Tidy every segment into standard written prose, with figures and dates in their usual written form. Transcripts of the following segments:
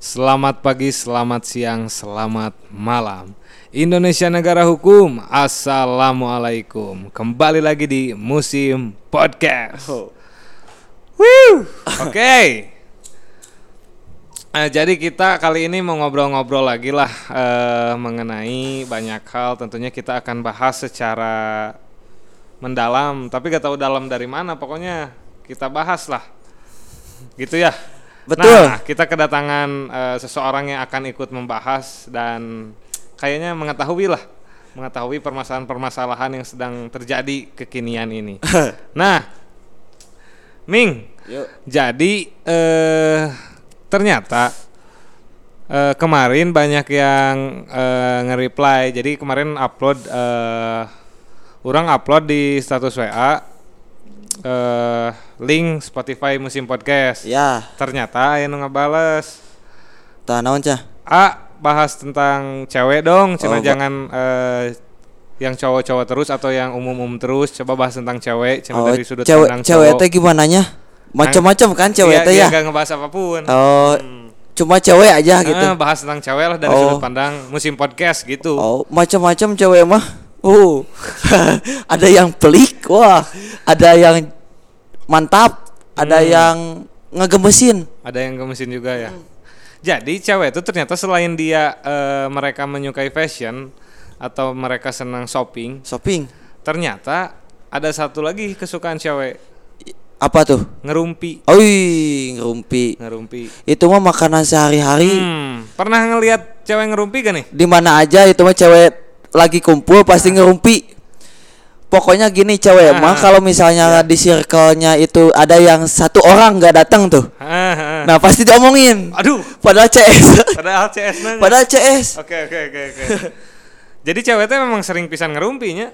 Selamat pagi, selamat siang, selamat malam Indonesia negara hukum, assalamualaikum. Kembali lagi di Musim Podcast. Oke. Jadi kita kali ini mau ngobrol-ngobrol lagi lah mengenai banyak hal. Tentunya kita akan bahas secara mendalam, tapi gak tahu dalam dari mana, pokoknya kita bahas lah. Gitu ya. Betul. Nah, kita kedatangan seseorang yang akan ikut membahas dan kayaknya mengetahui permasalahan-permasalahan yang sedang terjadi kekinian ini. Nah, Ming. Yuk. Jadi ternyata kemarin banyak yang nge-reply. Jadi kemarin upload di status WA link Spotify Musim Podcast. Ya. Ternyata aya nu ngabales. Tah naon cah? A bahas tentang cewek dong, cuma jangan yang cowok-cowok terus atau yang umum-umum terus. Coba bahas tentang cewek, cuma dari sudut pandang cewek. Cewek teh gimana nya? Macam-macam kan cewek teh ya. Enggak ngebahas apapun. Cuma cewek aja gitu. Bahas tentang cewek lah dari sudut pandang Musim Podcast gitu. Macam-macam cewek mah. Ada yang pelik, wah, ada yang mantap, ada yang ngegemesin. Ada yang gemesin juga ya. Jadi cewek itu ternyata selain dia mereka menyukai fashion atau mereka senang shopping, ternyata ada satu lagi kesukaan cewek. Apa tuh? Ngerumpi. Oi, ngerumpi. Itu mah makanan sehari-hari. Pernah ngelihat cewek ngerumpi gak nih? Di mana aja itu mah cewek lagi kumpul pasti ngerumpi. Pokoknya gini cewek mah kalau misalnya di circle-nya itu ada yang satu orang gak datang tuh, nah pasti diomongin. Aduh, Padahal CS. Oke. Jadi cewek tuh memang sering pisan ngerumpinya.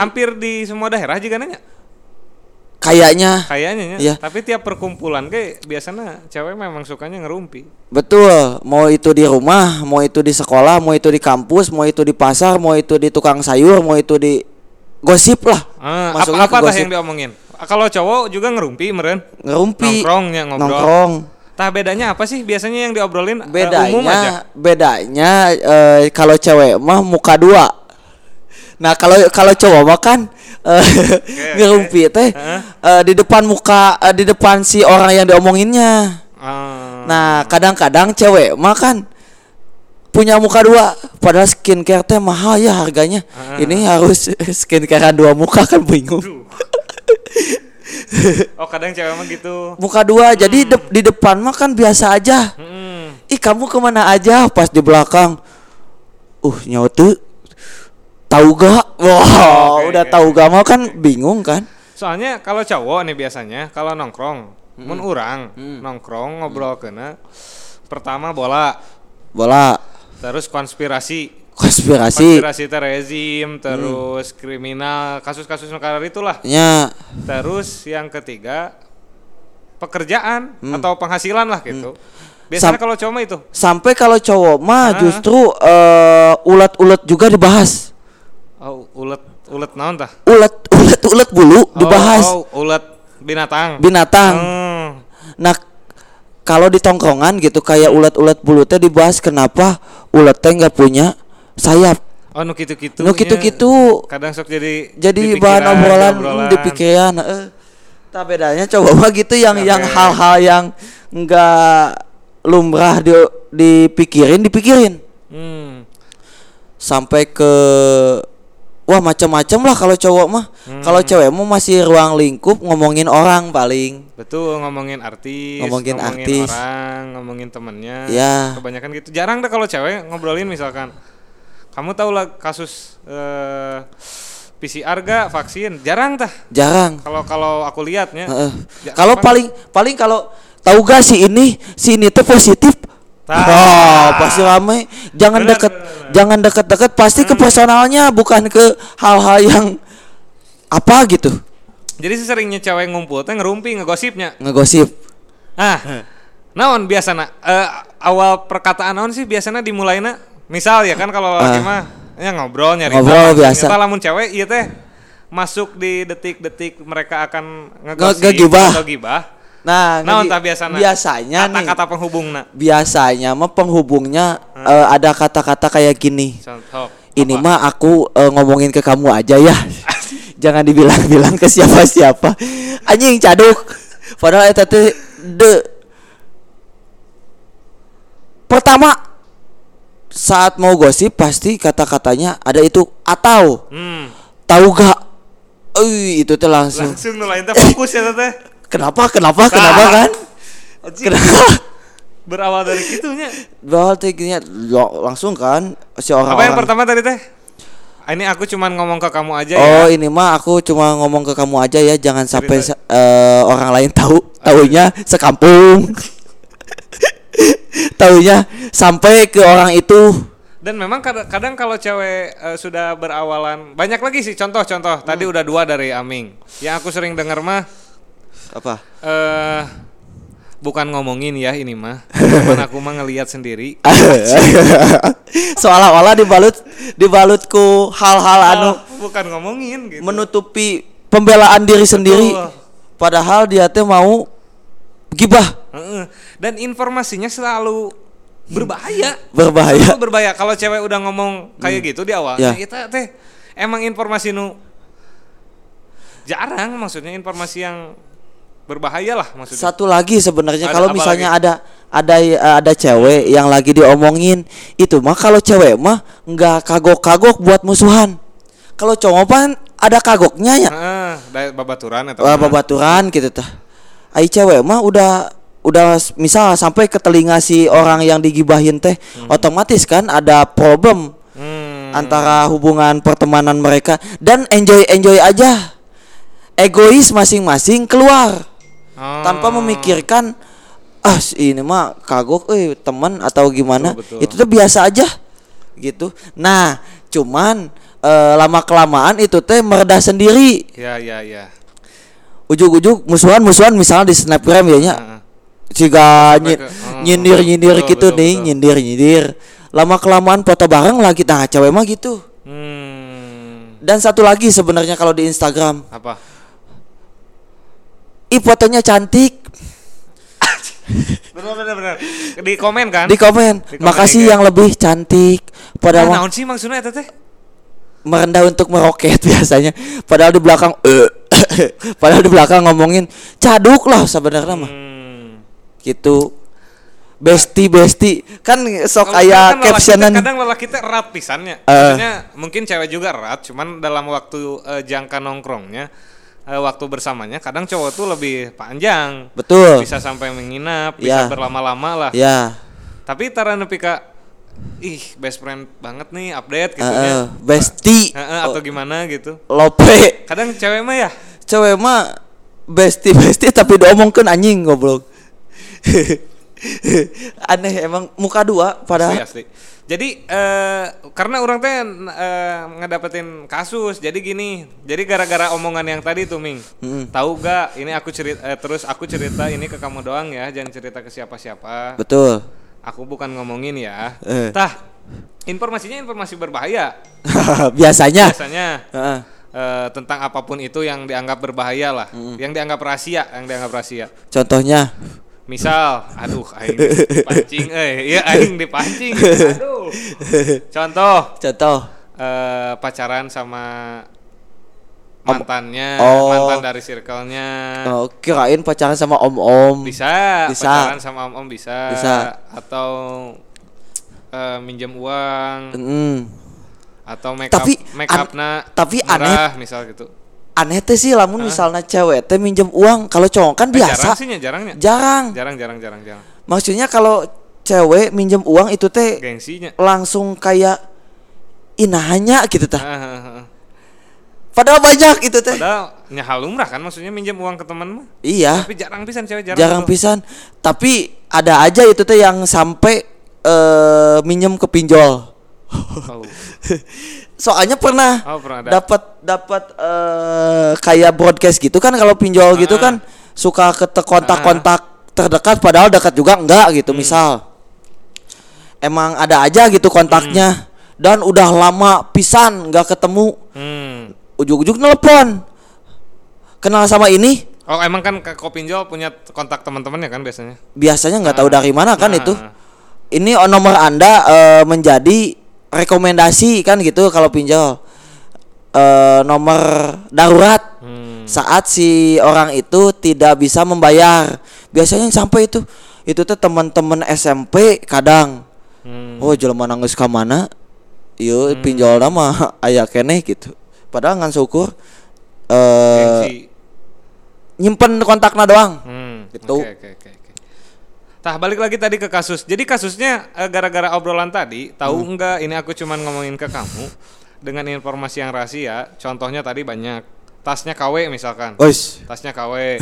Hampir di semua daerah juga nanya. Kayaknya ya. Tapi tiap perkumpulan kayak biasanya cewek memang sukanya ngerumpi. Betul, mau itu di rumah, mau itu di sekolah, mau itu di kampus, mau itu di pasar, mau itu di tukang sayur, mau itu di gosip lah. Apa yang diomongin? Kalau cowok juga ngerumpi meren? Ngerumpi. Nongkrongnya ngobrol. Tah bedanya apa sih biasanya yang diobrolin? Umum aja. Bedanya kalau cewek mah muka dua. Nah, kalau cowok mah kan ngerumpi teh di depan muka, di depan si orang yang diomonginnya. Nah, kadang-kadang cewek mah kan punya muka dua, padahal skincare teh mahal ya harganya. Ini harus skincarean dua muka kan bingung. Kadang cewek mah gitu. Muka dua, jadi di depan mah kan biasa aja. Ih, kamu kemana aja? Pas di belakang. Nyautu. Tahu gak? Tahu gak mau kan bingung kan? Soalnya kalau cowok nih biasanya kalau nongkrong, mun urang nongkrong ngobrol kena pertama bola, terus konspirasi rezim, terus kriminal, kasus-kasus negara itulah. Ya. Terus yang ketiga pekerjaan atau penghasilan lah gitu. Biasanya kalau cowok mah itu. Sampai kalau cowok mah justru ulet-ulet juga dibahas. Ulet naon tah? Ulet bulu dibahas. Ulet binatang. Nah, kalau di tongkrongan gitu kayak ulet bulu teh dibahas kenapa ulet teh enggak punya sayap. Nu gitu-gitu. Kadang sok jadi bahan obrolan di pikiran. Tah bedanya coba mah gitu yang hal-hal yang enggak lumrah dipikirin. Sampai ke macam-macam lah kalau cowok mah. Kalau cewek mah masih ruang lingkup ngomongin orang paling. Betul, ngomongin artis. Orang, ngomongin temennya. Ya. Kebanyakan gitu. Jarang deh kalau cewek ngobrolin misalkan. Kamu tahu lah kasus PCR gak vaksin? Jarang tah. Jarang. Kalau aku lihatnya. Kalau paling kalau tahu gak si ini tuh positif. Pasti ramai. Jangan deket-deket pasti ke personalnya, bukan ke hal-hal yang apa gitu. Jadi seringnya cewek ngumpul teh ngerumpi, ngegosip. Naon biasana awal perkataan naon sih biasana dimulaina? Misal ya kan kalau laki mah ya ngobrol biasa. Kita lamun cewek ieu teh masuk di detik-detik mereka akan ngegosip atau gibah. Nah entah biasanya kata-kata penghubungnya. Biasanya mah penghubungnya ada kata-kata kayak gini. Contoh. Ini apa? Mah aku ngomongin ke kamu aja ya. Jangan dibilang-bilang ke siapa-siapa. Anjing caduk. Padahal eta teh de pertama saat mau gosip pasti kata-katanya ada itu atau. Tahu gak? Itu teh langsung nulain teh fokus ya teh. Kenapa kan? Kenapa? Berawal dari kitunya. Berawal dari kitunya langsung kan si orang. Apa yang pertama tadi teh? Ini aku cuma ngomong ke kamu aja ya. Oh, ini mah aku cuma ngomong ke kamu aja ya, jangan sampai orang lain tahu. Taunya sekampung. Taunya sampai ke orang itu. Dan memang kadang kalau cewek sudah berawalan, banyak lagi sih contoh-contoh. Tadi udah 2 dari Aming. Yang aku sering dengar mah apa? Bukan ngomongin ya ini mah. Cuman aku mah ngelihat sendiri. Seolah-olah dibalutku hal-hal bukan ngomongin gitu. Menutupi pembelaan diri sendiri. Padahal dia teh mau gibah. Dan informasinya selalu berbahaya. Berbahaya. Kalau cewek udah ngomong kayak gitu di awal, ya. Nah, kita teh emang informasi nu jarang, maksudnya informasi yang berbahaya lah maksudnya. Satu lagi sebenarnya kalau misalnya lagi? ada cewek yang lagi diomongin itu mah kalau cewek mah nggak kagok-kagok buat musuhan. Kalau cowok pan ada kagoknya ya. Babaturan atau babaturan gitu tah. Ai cewek mah udah misal sampai ke telinga si orang yang digibahin teh otomatis kan ada problem antara hubungan pertemanan mereka dan enjoy aja. Egois masing-masing keluar. Tanpa memikirkan ini mah kagok teman atau gimana. Betul. Itu tuh biasa aja gitu. Nah, cuman lama-kelamaan itu teh mereda sendiri. Ya. Ujug-ujug musuhan misalnya di Snapgram ya. Ciga nyindir-nyindir gitu betul, nih, betul. Nyindir. Lama-kelamaan foto bareng lagi tah cewek mah gitu. Dan satu lagi sebenarnya kalau di Instagram. Apa? Fotonya cantik. Benar. Di komen. Makasih yang lebih cantik. Padahal naon sih maksudnya eta teh? Merendah untuk meroket biasanya. Padahal di belakang ngomongin caduk lah sebenarnya mah. Gitu. Besti kan sok aya kan captionan. Kadang lelaki teh erat pisannya. Maksudnya mungkin cewek juga erat, cuman dalam waktu jangka nongkrongnya waktu bersamanya kadang cowok tuh lebih panjang. Betul. Bisa sampai menginap, bisa berlama-lama lah. Ya. Tapi tara nepi ka best friend banget nih update gitu ya. Besti atau gimana gitu. Lope. Kadang cewek mah besti tapi diomongkeun anjing goblok. Aneh emang muka dua padahal asli. Jadi karena orang teh ngedapetin kasus. Jadi gini, jadi gara-gara omongan yang tadi tuh Ming. Tahu gak ini aku cerita terus aku cerita ini ke kamu doang ya, jangan cerita ke siapa-siapa. Betul. Aku bukan ngomongin ya. Tah informasinya informasi berbahaya. Biasanya tentang apapun itu yang dianggap berbahaya lah. Yang dianggap rahasia. Contohnya misal, aing dipancing. Aduh. Contoh. Pacaran sama mantannya, mantan dari circle-nya. Kirain pacaran sama om-om. Bisa. Pacaran sama om-om bisa. Atau minjem uang. Atau make up-na. Tapi aneh misal gitu. Aneh teh sih lamun misalnya cewek teh minjem uang, kalau cowok kan biasa. Jarang. Maksudnya kalau cewek minjem uang itu teh gengsinya langsung kayak inahnya gitu tah. Padahal banyak itu teh. Padahal nya halumrah kan maksudnya minjem uang ke teman mah. Iya. Tapi jarang pisan cewek jarang pisan. Tapi ada aja itu teh yang sampai minjem ke pinjol. Soalnya pernah dapat kayak broadcast gitu kan kalau pinjol gitu kan suka ke kontak-kontak terdekat padahal dekat juga enggak gitu. Misal emang ada aja gitu kontaknya dan udah lama pisan enggak ketemu. Ujug-ujug nelpon. Kenal sama ini? Oh emang kan Kopinjol punya kontak teman-temannya kan biasanya? Biasanya nggak tahu dari mana kan itu. Ini nomor Anda menjadi rekomendasi kan gitu kalau pinjol. Nomor darurat saat si orang itu tidak bisa membayar. Biasanya sampai itu tuh teman-teman SMP kadang. Oh jelema nangis ka mana? Ieu pinjol mah aya keneh gitu. Padahal ngan syukur nyimpen kontakna doang. Gitu. Okay. Tah balik lagi tadi ke kasus. Jadi kasusnya gara-gara obrolan tadi, tahu enggak ini aku cuman ngomongin ke kamu dengan informasi yang rahasia. Contohnya tadi banyak. Tasnya KW misalkan. Oish. Tasnya KW.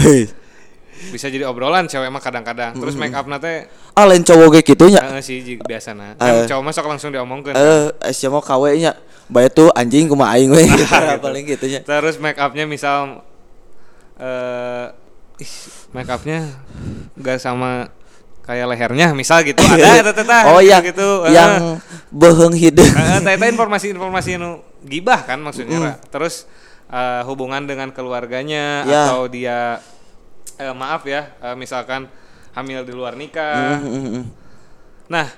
Bisa jadi obrolan cewek mah kadang-kadang. Terus make up nate lain cowok gitu nya. Heeh sih biasana. Kan cowok masuk langsung diomongkeun. Sia mah KW nya. Bae tuh anjing kumaha aing we. Paling gitu nya. Terus make up-nya misal make up-nya enggak sama kayak lehernya misal gitu ada tata oh iya gitu, yang beuheung hideung tata informasi-informasi nu gibah kan maksudnya terus hubungan dengan keluarganya yeah. Atau dia maaf ya misalkan hamil di luar nikah nah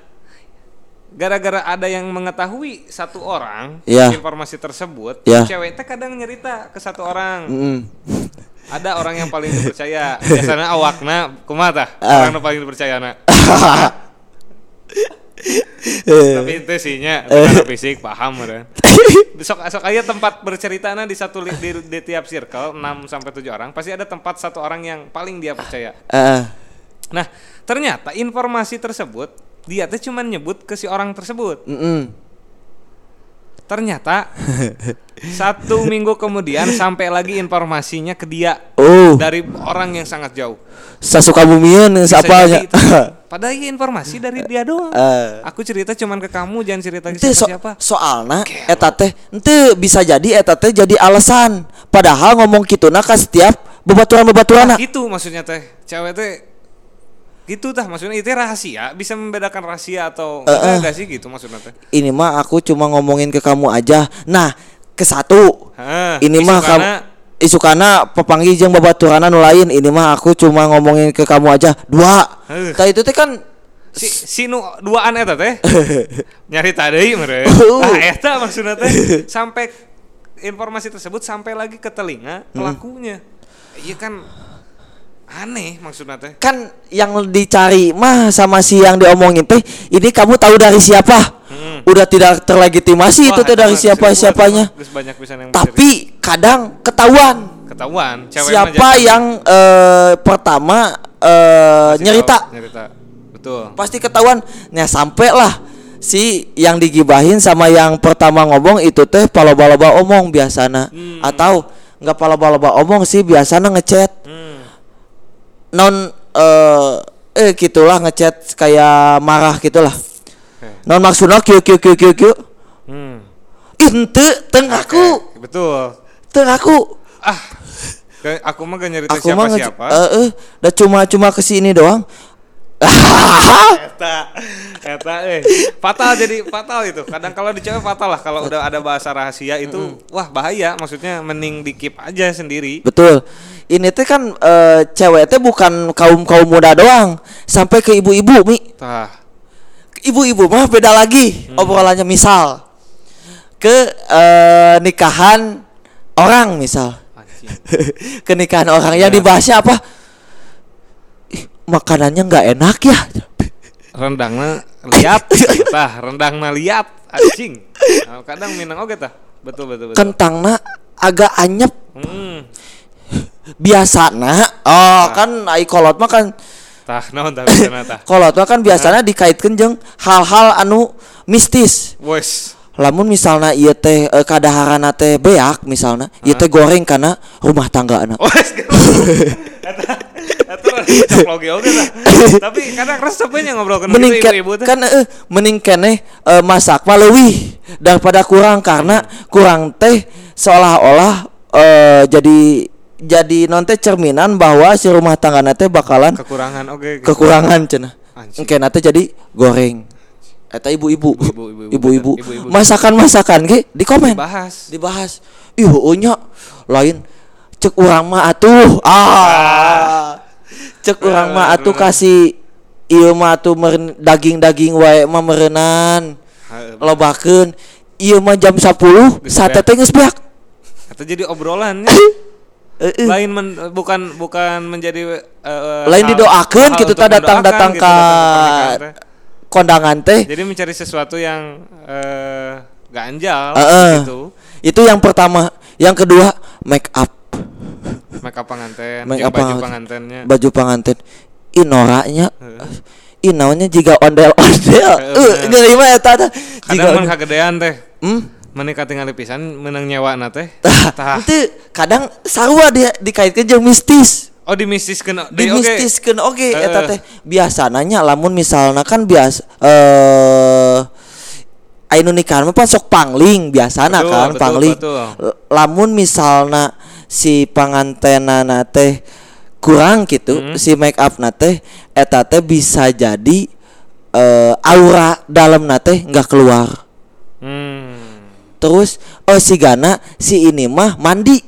gara-gara ada yang mengetahui satu orang informasi tersebut cewek teh kadang nyerita ke satu orang ada orang yang paling dipercaya biasanya awakna kumaha tah orang yang paling dipercayana tapi itu sih nya secara fisik paham udah sok aya tempat berceritana di satu di tiap circle 6 sampai 7 orang pasti ada tempat satu orang yang paling dia percaya nah ternyata informasi tersebut dia tuh cuma nyebut ke si orang tersebut ternyata satu minggu kemudian sampai lagi informasinya ke dia dari orang yang sangat jauh. Sasukabumieun siapa? Padahal ini informasi dari dia doang. Aku cerita cuman ke kamu, jangan cerita ke siapa-siapa. Soalna eta teh henteu bisa jadi eta teh jadi alasan. Padahal ngomong kituna ka setiap bebaturan-bebaturanna. Nah, gitu maksudnya teh. Cewek teh gitu tah maksudnya itu rahasia bisa membedakan rahasia atau enggak sih gitu maksudnya teh. Ini mah aku cuma ngomongin ke kamu aja. Nah, ke satu. Ini mah kamu isukana papanggih jeung babaturanna nu lain. Ini mah aku cuma ngomongin ke kamu aja. Dua. Tah itu teh kan si nu duaan eta teh. Nyarita deui meureun. Nah, eta maksudnya teh sampai informasi tersebut sampai lagi ke telinga pelakunya. Iya kan aneh maksudnya teh kan yang dicari mah sama si yang diomongin teh ini kamu tahu dari siapa udah tidak terlegitimasi itu teh dari siapa-siapanya tapi kadang ketahuan siapa yang pertama nyerita. Betul. Pasti ketahuan nah sampai lah si yang digibahin sama yang pertama ngomong itu teh palaba-laba omong biasana atau nggak palaba-laba omong sih biasana ngechat gitulah ngechat kayak marah gitulah. Non maksudna kieu. Henteu teng aku. Betul. Teng aku. Aku mah gak nyerita siapa-siapa. Da cuma ke sini doang. Eta fatal itu. Kadang kalau di cewek fatal lah kalau udah ada bahasa rahasia itu wah bahaya maksudnya mending di keep aja sendiri. Betul. Ini teh kan cewek teh bukan kaum muda doang, sampai ke ibu-ibu, Mi. Tah. Ibu-ibu mah beda lagi obrolannya misal. Ke nikahan orang misal. Ke nikahan orang yang dibahasnya apa? Makanannya nggak enak ya. Rendangnya liat, tah rendangnya liat, anjing. Nah, kadang minang oge tah. Betul. Kentangnya agak anyep. Biasana, kan ai kolot mah kan tah naon tah biasana tah. Kolot mah kan biasana dikaitkeun jeung hal-hal anu mistis. Wes. Lamun misalna ieu teh kadaharana teh beak misalna, ieu teh goreng kana rumah tanggana. Wes. Tapi kadang resepnya ngobrol kan ibu-ibu teh. Kan mending keneh masak mah leuwih daripada kurang karena kurang teh seolah-olah jadi non teh cerminan bahwa si rumah tanggana teh bakalan kekurangan cenah. Engke nate jadi goreng. Eta ibu-ibu. Masakan-masakan ge dikomen. Dibahas. Ih, heunya lain cek urang mah atuh cek urang mah atuh kasih ieu mah atuh daging-daging wae mah meureunaan lobakeun ieu mah jam 10 sate teh geus beak eta jadi obrolannya lain bukan menjadi lain didoakeun kitu teh datang-datang ka kondangan teh jadi mencari sesuatu yang ganjal gitu. Itu yang pertama. Yang kedua make up pengantin, baju pengantennya. Baju pengantin. Inoranya, inaunya juga ondel-ondel. Jadi mah eta teh. Kadang mun kagedean teh. Menikah tinggal pisan menang nyewana teh. Tah. Henteu kadang sarua dia dikaitkeun jeung mistis. Oh dimistiskeun. Dimistiskeun oge eta teh. Biasana nya lamun misalna kan biasa ainu nikahan mah sok pangling biasana betul, kan betul, pangling. Betul. Lamun misalna si pangantenana teh kurang gitu, si make upna teh eta teh bisa jadi aura dalemna teh enggak keluar. Terus sigana si ini mah mandi.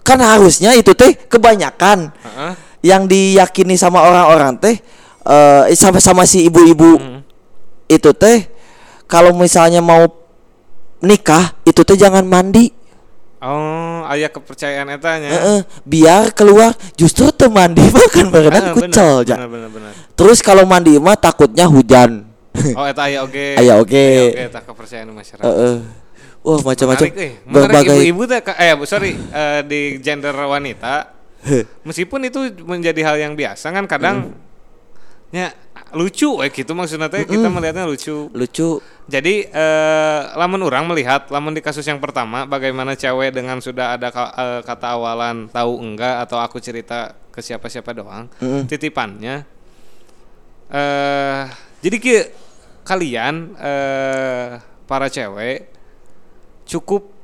Kan harusnya itu teh kebanyakan. Yang diyakini sama orang-orang teh sama si ibu-ibu itu teh kalau misalnya mau nikah itu teh jangan mandi. Oh, aya kepercayaan etanya. Biar keluar justru teh mandi bukan berenang kucel aja. Terus kalau mandi mah takutnya hujan. Oh, eta aya oge. Aya oge. Oke, eta kepercayaan masyarakat. Wah, macam-macam. Berbagai ibu-ibu teh di gender wanita. Meskipun itu menjadi hal yang biasa kan kadang nya lucu gitu maksudnya teh kita melihatnya lucu. Jadi lamun urang melihat lamun di kasus yang pertama bagaimana cewek dengan sudah ada kata awalan tahu enggak atau aku cerita ke siapa-siapa doang titipannya jadi kalian para cewek cukup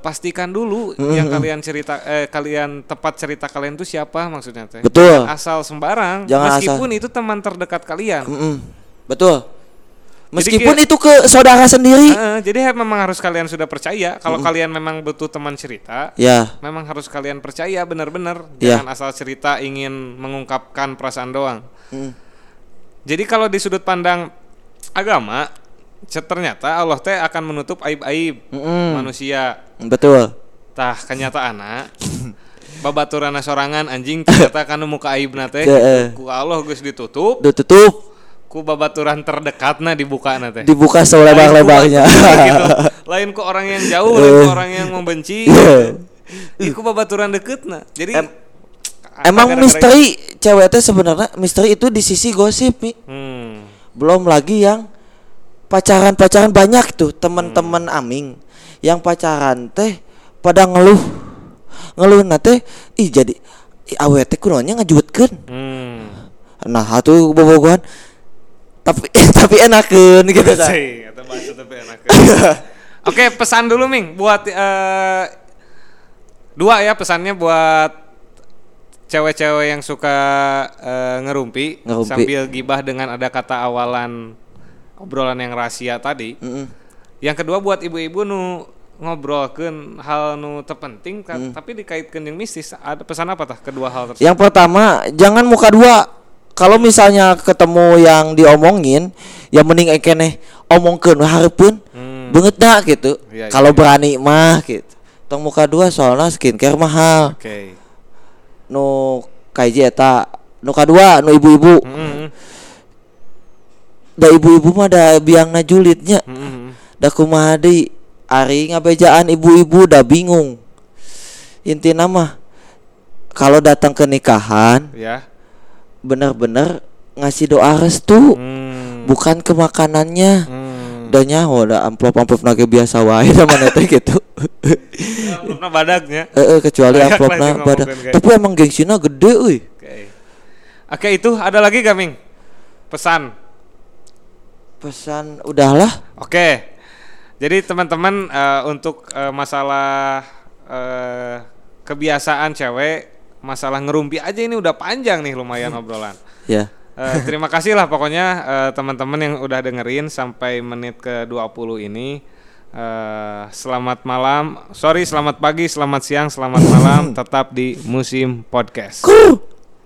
pastikan dulu yang kalian cerita kalian tepat cerita kalian tuh siapa maksudnya teh. Betul. Jangan asal sembarang. Jangan meskipun asal. Itu teman terdekat kalian. Betul. Meskipun jadi, itu ke saudara sendiri. Jadi memang harus kalian sudah percaya kalau kalian memang butuh teman cerita. Ya. Memang harus kalian percaya benar-benar. Jangan asal cerita ingin mengungkapkan perasaan doang. Jadi kalau di sudut pandang agama ternyata Allah teh akan menutup aib-aib manusia. Betul. Tah kenyataanna babaturanna sorangan anjing ternyata kana muka aibna teh ku Allah geus ditutup. Ditutup. Ku babaturan terdekatna dibukana teh. Dibuka selebar-lebarnya. Gitu. Lain ku orang yang jauh, lain ku orang yang membenci. Iku babaturan deketna. Jadi emang misteri cewek teh sebenarnya misteri itu di sisi gosip, Mi. Belum lagi yang pacaran banyak tuh teman-teman aming yang pacaran teh pada ngeluh nate jadi awe teh kunonya ngajuutkeun nah hatu bobogohan tapi enakeun gitu kan tapi enakeun. Oke, pesan dulu Ming buat dua ya pesannya buat cewek-cewek yang suka ngerumpi sambil gibah dengan ada kata awalan obrolan yang rahasia tadi. Yang kedua buat ibu-ibu nu ngobrolkeun hal nu terpenting tapi dikaitkeun jeung mistis. Ada pesan apa tah kedua hal tersebut? Yang pertama, jangan muka dua. Kalau misalnya ketemu yang diomongin, ya mending ekeneh omongkeun hareupun beungeutna gitu. Ya, kalau berani mah gitu. Tong muka dua soalnya skincare mahal. Oke. Nu kaiji eta nu kadua nu ibu-ibu. Da ibu-ibu mah da biangna julidnya. Da kumaha deui ari ngabejaan ibu-ibu da bingung. Intina mah kalau datang ke nikahan bener-bener ngasih doa restu. Bukan ke makanannya. Da nyaho da amplop-amplopna ge biasa wae da mana teh kitu. Amplopna badagnya. Kecuali amplopna badag. Tapi emang gengsina gede euy. Oke, itu ada lagi gak Ming? Pesan udahlah. Oke. Jadi teman-teman untuk masalah kebiasaan cewek, masalah ngerumpi aja ini udah panjang nih lumayan obrolan. Ya. Terima kasih lah pokoknya teman-teman yang udah dengerin sampai menit ke 20 ini. Selamat malam, selamat pagi, selamat siang, selamat malam. Tetap di Musim Podcast.